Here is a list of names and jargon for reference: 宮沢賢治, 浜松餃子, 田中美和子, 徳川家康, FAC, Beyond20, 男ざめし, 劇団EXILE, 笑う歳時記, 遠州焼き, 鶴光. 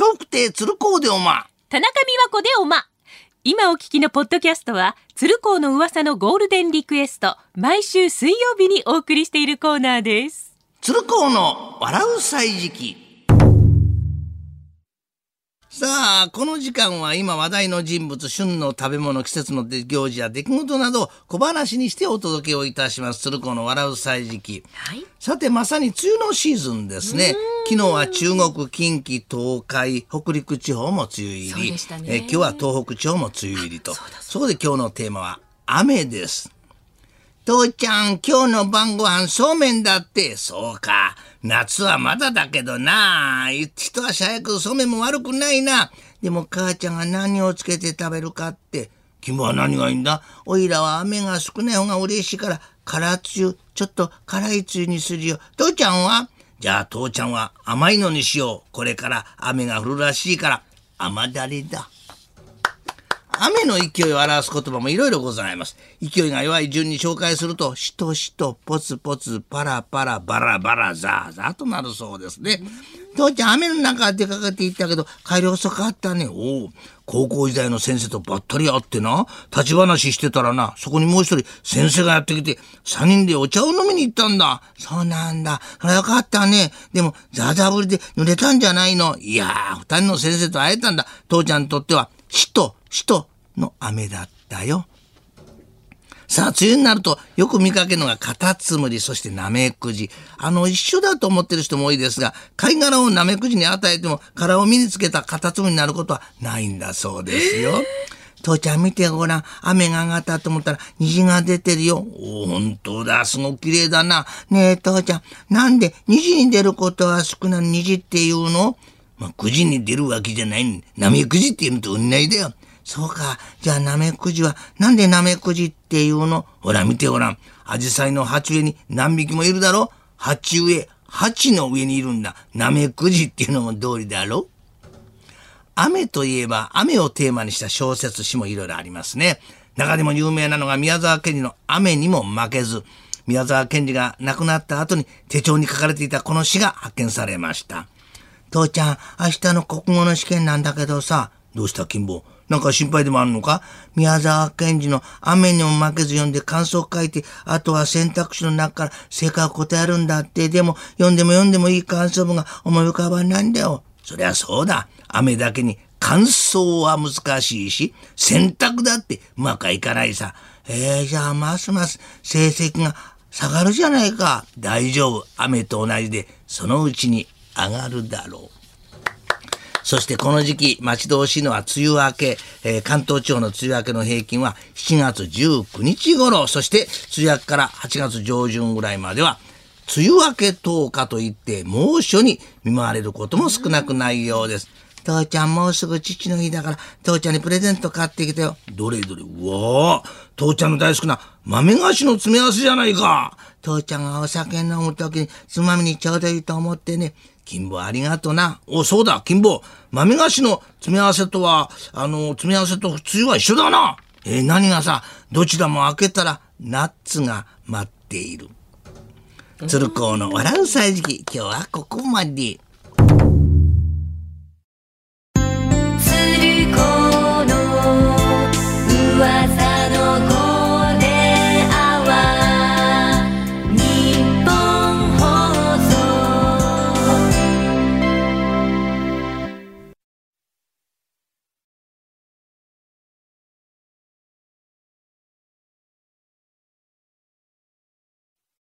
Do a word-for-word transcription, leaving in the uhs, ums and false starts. ショープ亭鶴光でおま。田中美和子でおま。今お聞きのポッドキャストは鶴光の噂のゴールデンリクエスト、毎週水曜日にお送りしているコーナーです。鶴光の笑う歳時記。さあ、この時間は今話題の人物、旬の食べ物、季節の行事や出来事など小話にしてお届けをいたします。鶴光の笑う歳時記、はい、さてまさに梅雨のシーズンですね。昨日は中国、近畿、東海、北陸地方も梅雨入り、ね、え今日は東北地方も梅雨入りと。そうだそう。そこで今日のテーマは雨です。父ちゃん、今日の晩ご飯そうめんだって。そうか、夏はまだだけどな、一足早くそうめんも悪くないな。でも母ちゃんが何をつけて食べるかって。君は何がいいんだ。おいらは雨が少ない方が嬉しいから辛梅雨、ちょっと辛い梅雨にするよ。父ちゃんは。じゃあ父ちゃんは甘いのにしよう。これから雨が降るらしいから甘だれだ。雨の勢いを表す言葉もいろいろございます。勢いが弱い順に紹介すると、しとしと、ぽつぽつ、パラパラ、バラバラ、ザーザーとなるそうですね。父ちゃん、雨の中出かけていったけど帰り遅かったね。おう、高校時代の先生とばったり会ってな、立ち話してたらな、そこにもう一人先生がやってきてさんにんでお茶を飲みに行ったんだ。そうなんだ、それよかったね。でもザーザー降りで濡れたんじゃないの。いやー、二人の先生と会えたんだ。父ちゃんにとってはしとしとの雨だったよ。さあ、梅雨になるとよく見かけるのがカタツムリ、そしてナメクジ。あの、一緒だと思ってる人も多いですが、貝殻をナメクジに与えても殻を身につけたカタツムリになることはないんだそうですよ。父ちゃん見てごらん、雨が上がったと思ったら虹が出てるよ。おお、本当だ、すごく綺麗だな。ねえ父ちゃん、なんで虹に出ることは少ない虹っていうの。まあ、くじに出るわけじゃない。ナメクジっていうのと同じだよ。そうか、じゃあナメクジはなんでナメクジっていうの。ほら見てごらん、アジサイの鉢植えに何匹もいるだろ。鉢植え、鉢の上にいるんだ。ナメクジっていうのも道理だろ。雨といえば雨をテーマにした小説、詩もいろいろありますね。中でも有名なのが宮沢賢治の雨にも負けず。宮沢賢治が亡くなった後に手帳に書かれていたこの詩が発見されました。父ちゃん、明日の国語の試験なんだけどさ。どうした金坊、なんか心配でもあるのか。宮沢賢治の雨にも負けず読んで感想を書いて、あとは選択肢の中から正解を答えるんだって。でも読んでも読んでもいい感想文が思い浮かばないんだよ。そりゃそうだ、雨だけに感想は難しいし、選択だってうまくはいかないさ。えー、じゃあますます成績が下がるじゃないか。大丈夫、雨と同じでそのうちに上がるだろう。そしてこの時期待ち遠しいのは梅雨明け、えー、関東地方の梅雨明けの平均はしちがつじゅうくにち頃、そして梅雨明けからはちがつじょうじゅんぐらいまでは梅雨明けとおかといって猛暑に見舞われることも少なくないようです。父ちゃん、もうすぐ父の日だから父ちゃんにプレゼント買ってきたよ。どれどれ。うわー、父ちゃんの大好きな豆菓子の詰め合わせじゃないか。父ちゃんがお酒飲むときにつまみにちょうどいいと思ってね。金坊、ありがとな。お、そうだ金坊、豆菓子の詰め合わせとはあの詰め合わせと普通は一緒だな。えー、何がさ、どちらも開けたらナッツが待っている。鶴光の笑う歳時記、今日はここまで。